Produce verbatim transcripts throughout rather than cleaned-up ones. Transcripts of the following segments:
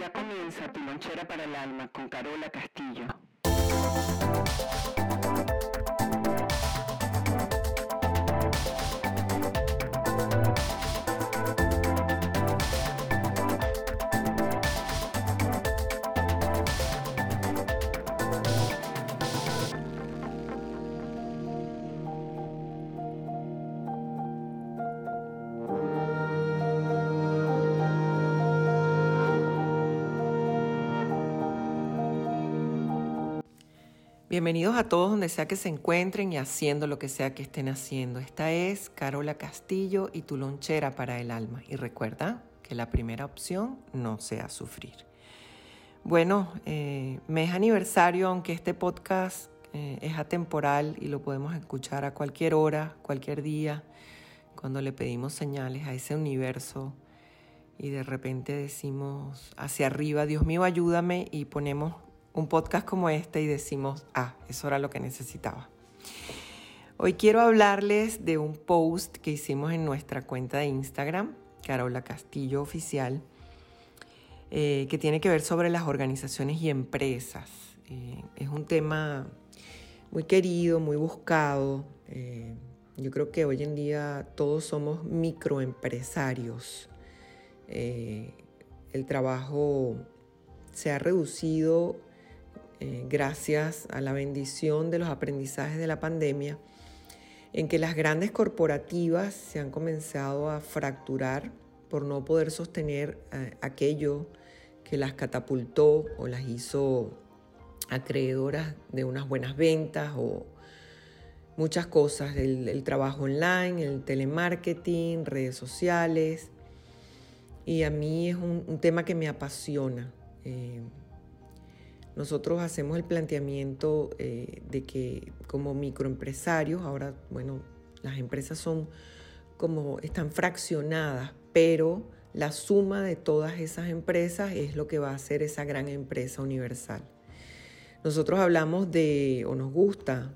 Ya comienza Tu Lonchera para el Alma con Carola Castillo. Bienvenidos a todos donde sea que se encuentren y haciendo lo que sea que estén haciendo. Esta es Carola Castillo y Tu Lonchera para el Alma. Y recuerda que la primera opción no sea sufrir. Bueno, eh, mes aniversario, aunque este podcast eh, es atemporal y lo podemos escuchar a cualquier hora, cualquier día, cuando le pedimos señales a ese universo y de repente decimos hacia arriba, Dios mío, ayúdame, y ponemos un podcast como este y decimos, ah, eso era lo que necesitaba. Hoy quiero hablarles de un post que hicimos en nuestra cuenta de Instagram, Carola Castillo Oficial, eh, que tiene que ver sobre las organizaciones y empresas. Eh, es un tema muy querido, muy buscado. Eh, yo creo que hoy en día todos somos microempresarios. Eh, el trabajo se ha reducido gracias a la bendición de los aprendizajes de la pandemia, en que las grandes corporativas se han comenzado a fracturar por no poder sostener aquello que las catapultó o las hizo acreedoras de unas buenas ventas o muchas cosas, el, el trabajo online, el telemarketing, redes sociales. Y a mí es un, un tema que me apasiona. Eh, Nosotros hacemos el planteamiento eh, de que como microempresarios, ahora, bueno, las empresas son como están fraccionadas, pero la suma de todas esas empresas es lo que va a hacer esa gran empresa universal. Nosotros hablamos de, o nos gusta,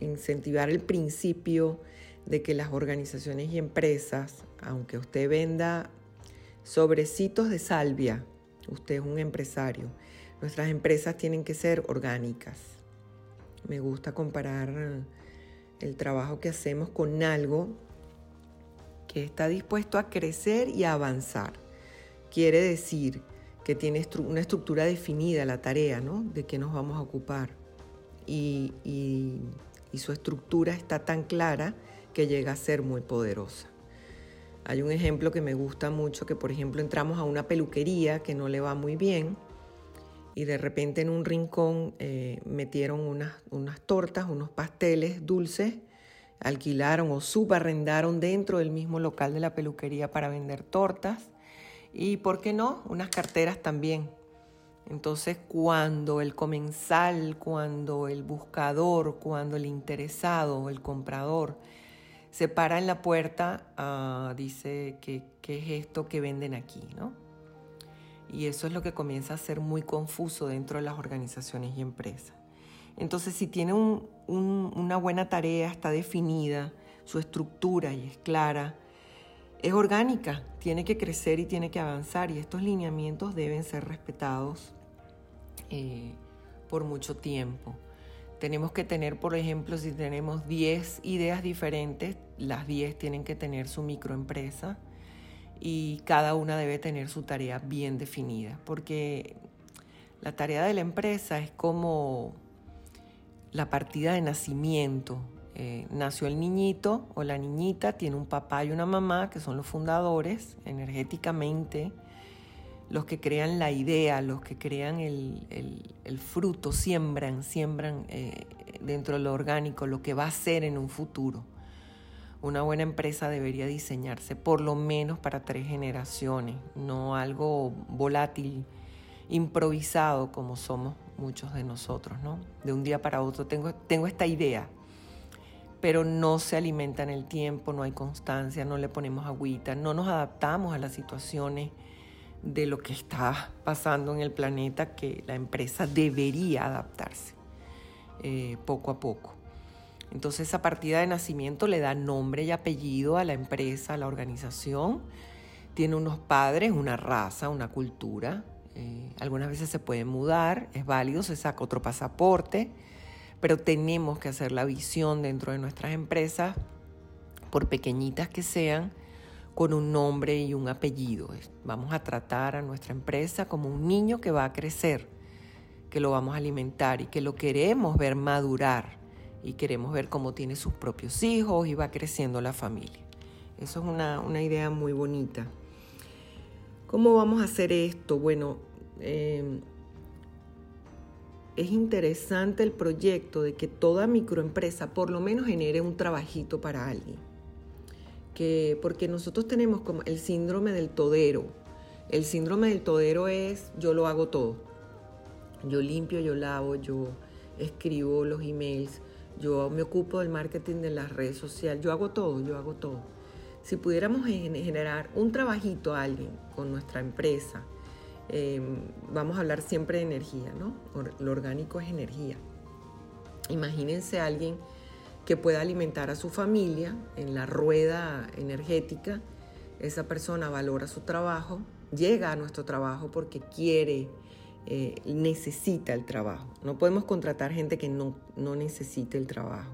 incentivar el principio de que las organizaciones y empresas, aunque usted venda sobrecitos de salvia, usted es un empresario. Nuestras empresas tienen que ser orgánicas. Me gusta comparar el trabajo que hacemos con algo que está dispuesto a crecer y a avanzar. Quiere decir que tiene una estructura definida la tarea, ¿no? De qué nos vamos a ocupar. Y, y, y su estructura está tan clara que llega a ser muy poderosa. Hay un ejemplo que me gusta mucho, que por ejemplo entramos a una peluquería que no le va muy bien, y de repente en un rincón eh, metieron unas, unas tortas, unos pasteles dulces, alquilaron o subarrendaron dentro del mismo local de la peluquería para vender tortas y, ¿por qué no?, unas carteras también. Entonces, cuando el comensal, cuando el buscador, cuando el interesado, el comprador, se para en la puerta, uh, dice, ¿qué, qué es esto que venden aquí?, ¿no? Y eso es lo que comienza a ser muy confuso dentro de las organizaciones y empresas. Entonces, si tiene un, un, una buena tarea, está definida, su estructura y es clara, es orgánica, tiene que crecer y tiene que avanzar. Y estos lineamientos deben ser respetados eh, por mucho tiempo. Tenemos que tener, por ejemplo, si tenemos diez ideas diferentes, las diez tienen que tener su microempresa. Y cada una debe tener su tarea bien definida, porque la tarea de la empresa es como la partida de nacimiento. Eh, nació el niñito o la niñita, tiene un papá y una mamá que son los fundadores, energéticamente, los que crean la idea, los que crean el, el, el fruto, siembran, siembran eh, dentro de lo orgánico lo que va a ser en un futuro. Una buena empresa debería diseñarse por lo menos para tres generaciones, no algo volátil, improvisado como somos muchos de nosotros, ¿no? De un día para otro tengo, tengo esta idea, pero no se alimenta en el tiempo, no hay constancia, no le ponemos agüita, no nos adaptamos a las situaciones de lo que está pasando en el planeta, que la empresa debería adaptarse eh, poco a poco. Entonces, esa partida de nacimiento le da nombre y apellido a la empresa, a la organización. Tiene unos padres, una raza, una cultura, Eh, algunas veces se puede mudar, es válido, se saca otro pasaporte, pero tenemos que hacer la visión dentro de nuestras empresas, por pequeñitas que sean, con un nombre y un apellido. Vamos a tratar a nuestra empresa como un niño que va a crecer, que lo vamos a alimentar y que lo queremos ver madurar y queremos ver cómo tiene sus propios hijos y va creciendo la familia. Eso es una, una idea muy bonita. ¿Cómo vamos a hacer esto? Bueno, eh, es interesante el proyecto de que toda microempresa por lo menos genere un trabajito para alguien. Que, porque nosotros tenemos como el síndrome del todero. El síndrome del todero es yo lo hago todo. Yo limpio, yo lavo, yo escribo los emails, yo me ocupo del marketing de las redes sociales, yo hago todo, yo hago todo. Si pudiéramos generar un trabajito a alguien con nuestra empresa, eh, vamos a hablar siempre de energía, ¿no? Lo orgánico es energía. Imagínense a alguien que pueda alimentar a su familia en la rueda energética. Esa persona valora su trabajo, llega a nuestro trabajo porque quiere, eh, necesita el trabajo. No podemos contratar gente que no, no necesite el trabajo.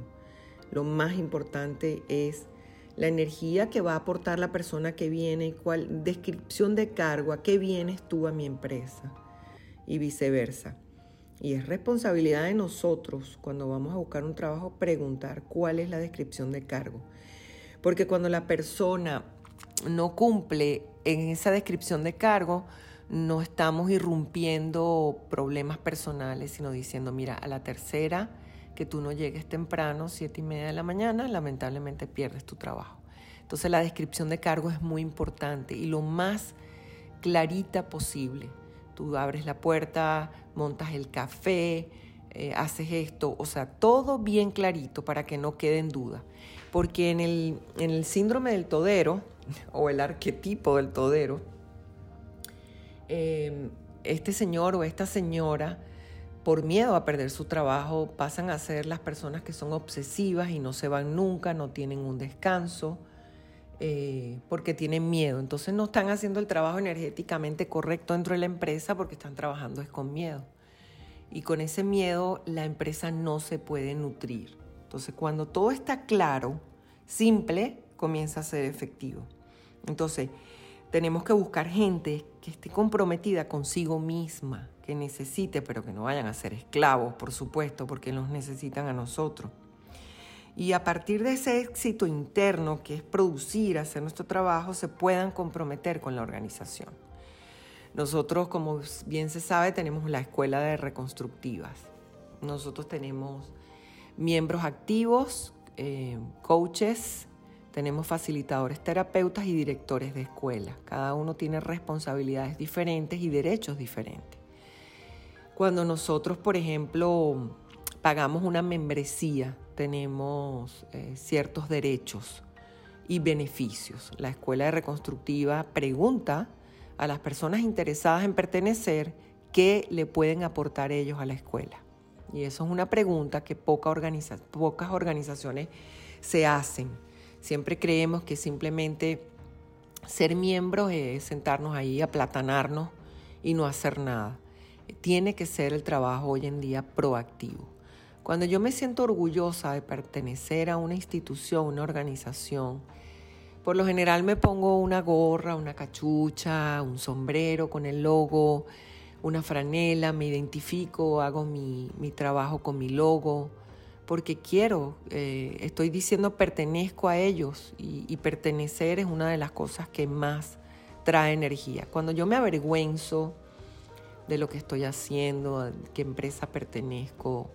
Lo más importante es la energía que va a aportar la persona que viene, cuál descripción de cargo, a qué vienes tú a mi empresa y viceversa. Y es responsabilidad de nosotros, cuando vamos a buscar un trabajo, preguntar cuál es la descripción de cargo. Porque cuando la persona no cumple en esa descripción de cargo, no estamos irrumpiendo problemas personales, sino diciendo, mira, a la tercera que tú no llegues temprano, siete y media de la mañana, lamentablemente pierdes tu trabajo. Entonces la descripción de cargo es muy importante y lo más clarita posible. Tú abres la puerta, montas el café, eh, haces esto, o sea, todo bien clarito para que no quede en duda. Porque en el, en el síndrome del todero, o el arquetipo del todero, eh, este señor o esta señora, por miedo a perder su trabajo, pasan a ser las personas que son obsesivas y no se van nunca, no tienen un descanso, Eh, porque tienen miedo. Entonces no están haciendo el trabajo energéticamente correcto dentro de la empresa porque están trabajando es con miedo. Y con ese miedo la empresa no se puede nutrir. Entonces cuando todo está claro, simple, comienza a ser efectivo. Entonces tenemos que buscar gente que esté comprometida consigo misma, que necesite, pero que no vayan a ser esclavos, por supuesto, porque los necesitan a nosotros. Y a partir de ese éxito interno, que es producir, hacer nuestro trabajo, se puedan comprometer con la organización. Nosotros, como bien se sabe, tenemos la escuela de reconstructivas. Nosotros tenemos miembros activos, eh, coaches, tenemos facilitadores, terapeutas y directores de escuela. Cada uno tiene responsabilidades diferentes y derechos diferentes. Cuando nosotros, por ejemplo, pagamos una membresía, tenemos eh, ciertos derechos y beneficios. La escuela de reconstructiva pregunta a las personas interesadas en pertenecer qué le pueden aportar ellos a la escuela. Y eso es una pregunta que poca organiza, pocas organizaciones se hacen. Siempre creemos que simplemente ser miembros es sentarnos ahí, aplatanarnos y no hacer nada. Tiene que ser el trabajo hoy en día proactivo. Cuando yo me siento orgullosa de pertenecer a una institución, una organización, por lo general me pongo una gorra, una cachucha, un sombrero con el logo, una franela, me identifico, hago mi, mi trabajo con mi logo, porque quiero, eh, estoy diciendo pertenezco a ellos y, y pertenecer es una de las cosas que más trae energía. Cuando yo me avergüenzo de lo que estoy haciendo, a qué empresa pertenezco,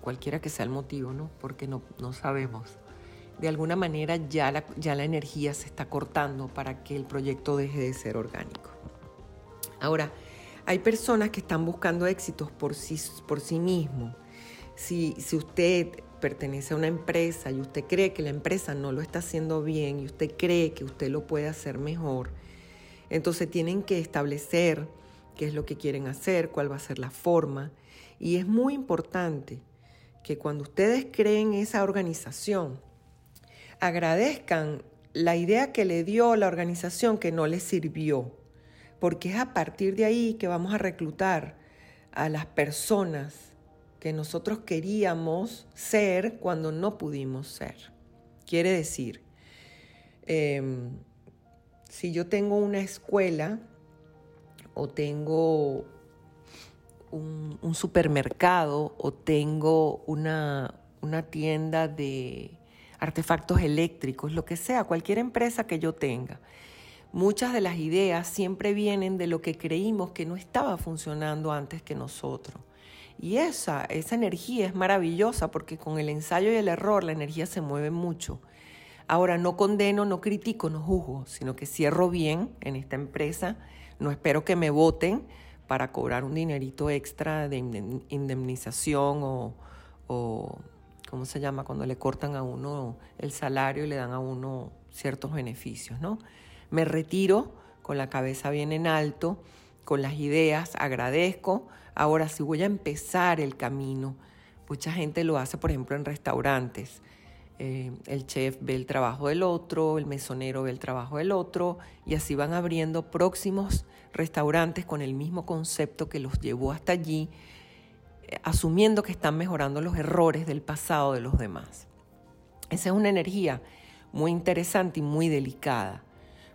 cualquiera que sea el motivo, ¿no? Porque no, no sabemos. De alguna manera ya la, ya la energía se está cortando para que el proyecto deje de ser orgánico. Ahora, hay personas que están buscando éxitos por sí, por sí mismo. Si, si usted pertenece a una empresa y usted cree que la empresa no lo está haciendo bien y usted cree que usted lo puede hacer mejor, entonces tienen que establecer qué es lo que quieren hacer, cuál va a ser la forma. Y es muy importante que cuando ustedes creen esa organización, agradezcan la idea que le dio la organización que no les sirvió. porque es a partir de ahí que vamos a reclutar a las personas que nosotros queríamos ser cuando no pudimos ser. Quiere decir, eh, si yo tengo una escuela o tengo un, un supermercado o tengo una, una tienda de artefactos eléctricos, lo que sea, cualquier empresa que yo tenga, muchas de las ideas siempre vienen de lo que creímos que no estaba funcionando antes que nosotros. Y esa, esa energía es maravillosa porque con el ensayo y el error la energía se mueve mucho. Ahora, no condeno, no critico, no juzgo, sino que cierro bien en esta empresa. No espero que me voten para cobrar un dinerito extra de indemnización o, o ¿cómo se llama? Cuando le cortan a uno el salario y le dan a uno ciertos beneficios, ¿no? Me retiro con la cabeza bien en alto, con las ideas, agradezco. Ahora, si voy a empezar el camino, mucha gente lo hace, por ejemplo, en restaurantes. Eh, el chef ve el trabajo del otro, el mesonero ve el trabajo del otro, y así van abriendo próximos restaurantes con el mismo concepto que los llevó hasta allí, eh, asumiendo que están mejorando los errores del pasado de los demás. Esa es una energía muy interesante y muy delicada,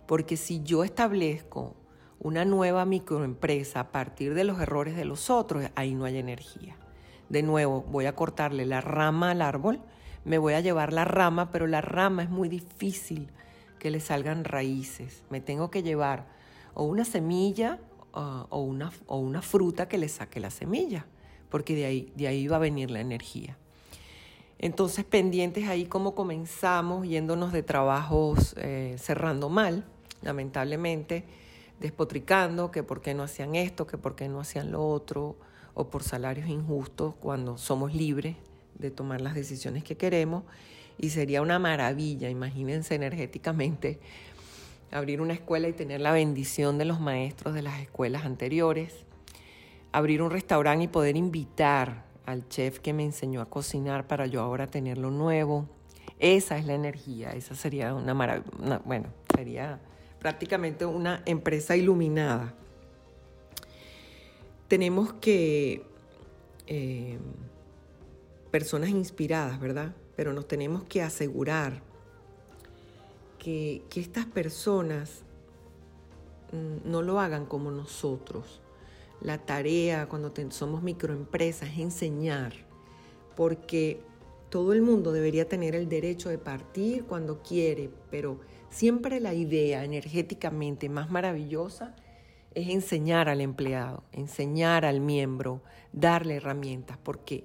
porque si yo establezco una nueva microempresa a partir de los errores de los otros, ahí no hay energía. De nuevo, voy a cortarle la rama al árbol, me voy a llevar la rama, pero la rama es muy difícil que le salgan raíces. Me tengo que llevar o una semilla uh, o, una, o una fruta que le saque la semilla, porque de ahí, de ahí va a venir la energía. Entonces, pendientes ahí cómo comenzamos, yéndonos de trabajos, eh, cerrando mal, lamentablemente, despotricando que por qué no hacían esto, que por qué no hacían lo otro, o por salarios injustos cuando somos libres de tomar las decisiones que queremos. Y sería una maravilla, imagínense energéticamente, abrir una escuela y tener la bendición de los maestros de las escuelas anteriores, abrir un restaurante y poder invitar al chef que me enseñó a cocinar para yo ahora tenerlo nuevo. Esa es la energía, esa sería una maravilla, bueno, sería prácticamente una empresa iluminada. Tenemos que eh, personas inspiradas, ¿verdad? Pero nos tenemos que asegurar que, que estas personas mm, no lo hagan como nosotros. La tarea cuando te, somos microempresas es enseñar, porque todo el mundo debería tener el derecho de partir cuando quiere, pero siempre la idea energéticamente más maravillosa es enseñar al empleado, enseñar al miembro, darle herramientas, porque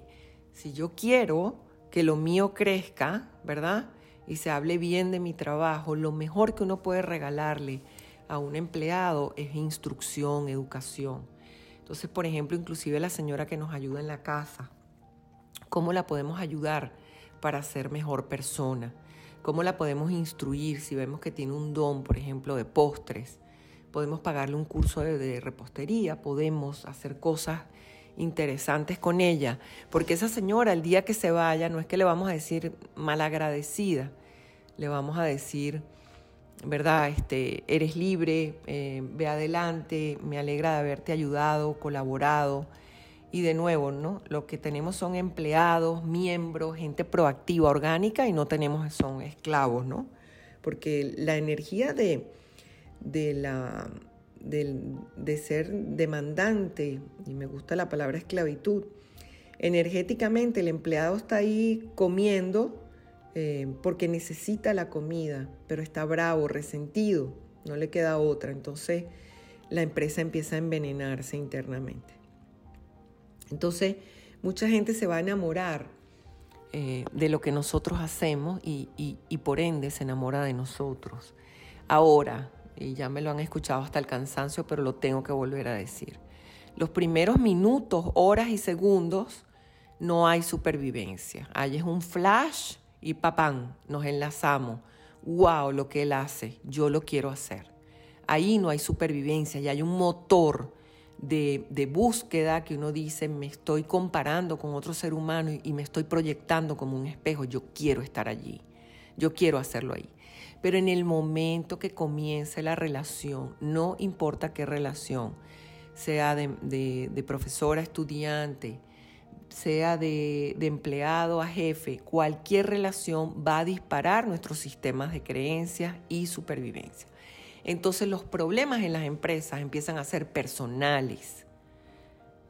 si yo quiero que lo mío crezca, ¿verdad? Y se hable bien de mi trabajo, lo mejor que uno puede regalarle a un empleado es instrucción, educación. Entonces, por ejemplo, inclusive la señora que nos ayuda en la casa, ¿cómo la podemos ayudar para ser mejor persona? ¿Cómo la podemos instruir si vemos que tiene un don, por ejemplo, de postres? Podemos pagarle un curso de, de repostería, podemos hacer cosas interesantes con ella, porque esa señora el día que se vaya no es que le vamos a decir malagradecida, le vamos a decir, ¿verdad? Este, eres libre, eh, ve adelante, me alegra de haberte ayudado, colaborado. Y de nuevo, ¿no? Lo que tenemos son empleados, miembros, gente proactiva, orgánica, y no tenemos, son esclavos, ¿no? Porque la energía de, de, la, de, de ser demandante, y me gusta la palabra esclavitud, energéticamente el empleado está ahí comiendo eh, porque necesita la comida, pero está bravo, resentido, no le queda otra. Entonces la empresa empieza a envenenarse internamente. Entonces, mucha gente se va a enamorar eh, de lo que nosotros hacemos y, y, y por ende se enamora de nosotros. Ahora, y ya me lo han escuchado hasta el cansancio, pero lo tengo que volver a decir, los primeros minutos, horas y segundos no hay supervivencia. Ahí es un flash y papán, nos enlazamos. ¡Wow! Lo que él hace, yo lo quiero hacer. Ahí no hay supervivencia, ya hay un motor De, de búsqueda que uno dice, me estoy comparando con otro ser humano y, y me estoy proyectando como un espejo. Yo quiero estar allí, yo quiero hacerlo ahí. Pero en el momento que comience la relación, no importa qué relación, sea de, de, de profesora a estudiante, sea de, de empleado a jefe, cualquier relación va a disparar nuestros sistemas de creencias y supervivencia. Entonces los problemas en las empresas empiezan a ser personales.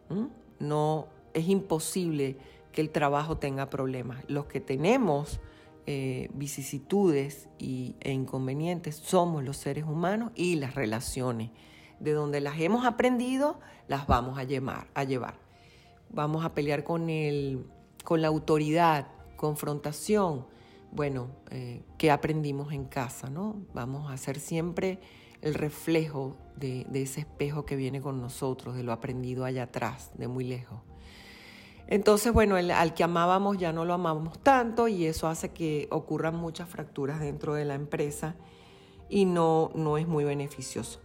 ¿Mm? No, es imposible que el trabajo tenga problemas. Los que tenemos eh, vicisitudes y, e inconvenientes somos los seres humanos y las relaciones. De donde las hemos aprendido, las vamos a llevar. A llevar. Vamos a pelear con, el, con la autoridad, confrontación. Bueno, eh, ¿qué aprendimos en casa, no? Vamos a ser siempre el reflejo de, de ese espejo que viene con nosotros, de lo aprendido allá atrás, de muy lejos. Entonces, bueno, el, al que amábamos ya no lo amamos tanto y eso hace que ocurran muchas fracturas dentro de la empresa y no, no es muy beneficioso.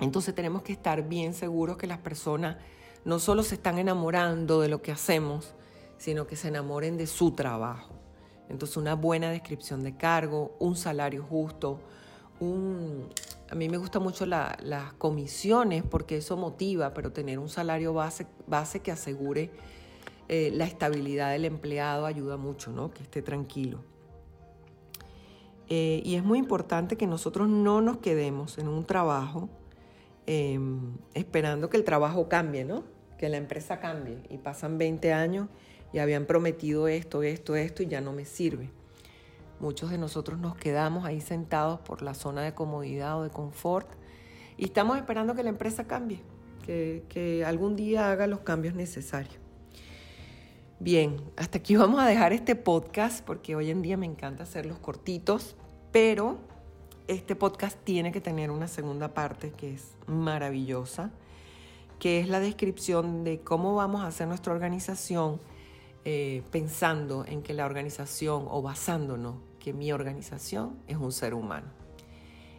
Entonces tenemos que estar bien seguros que las personas no solo se están enamorando de lo que hacemos, sino que se enamoren de su trabajo. Entonces, una buena descripción de cargo, un salario justo, un... a mí me gustan mucho la, las comisiones porque eso motiva, pero tener un salario base, base que asegure eh, la estabilidad del empleado ayuda mucho, ¿no? Que esté tranquilo. Eh, y es muy importante que nosotros no nos quedemos en un trabajo eh, esperando que el trabajo cambie, ¿no? Que la empresa cambie y pasan veinte años y habían prometido esto, esto, esto y ya no me sirve. Muchos de nosotros nos quedamos ahí sentados por la zona de comodidad o de confort y estamos esperando que la empresa cambie, que, que algún día haga los cambios necesarios. Bien, hasta aquí vamos a dejar este podcast porque hoy en día me encanta hacerlos cortitos, pero este podcast tiene que tener una segunda parte que es maravillosa, que es la descripción de cómo vamos a hacer nuestra organización Eh, pensando en que la organización o basándonos que mi organización es un ser humano.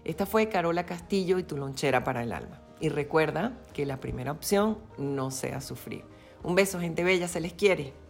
Esta fue Carola Castillo y tu lonchera para el alma. Y recuerda que la primera opción no sea sufrir. Un beso, gente bella, se les quiere.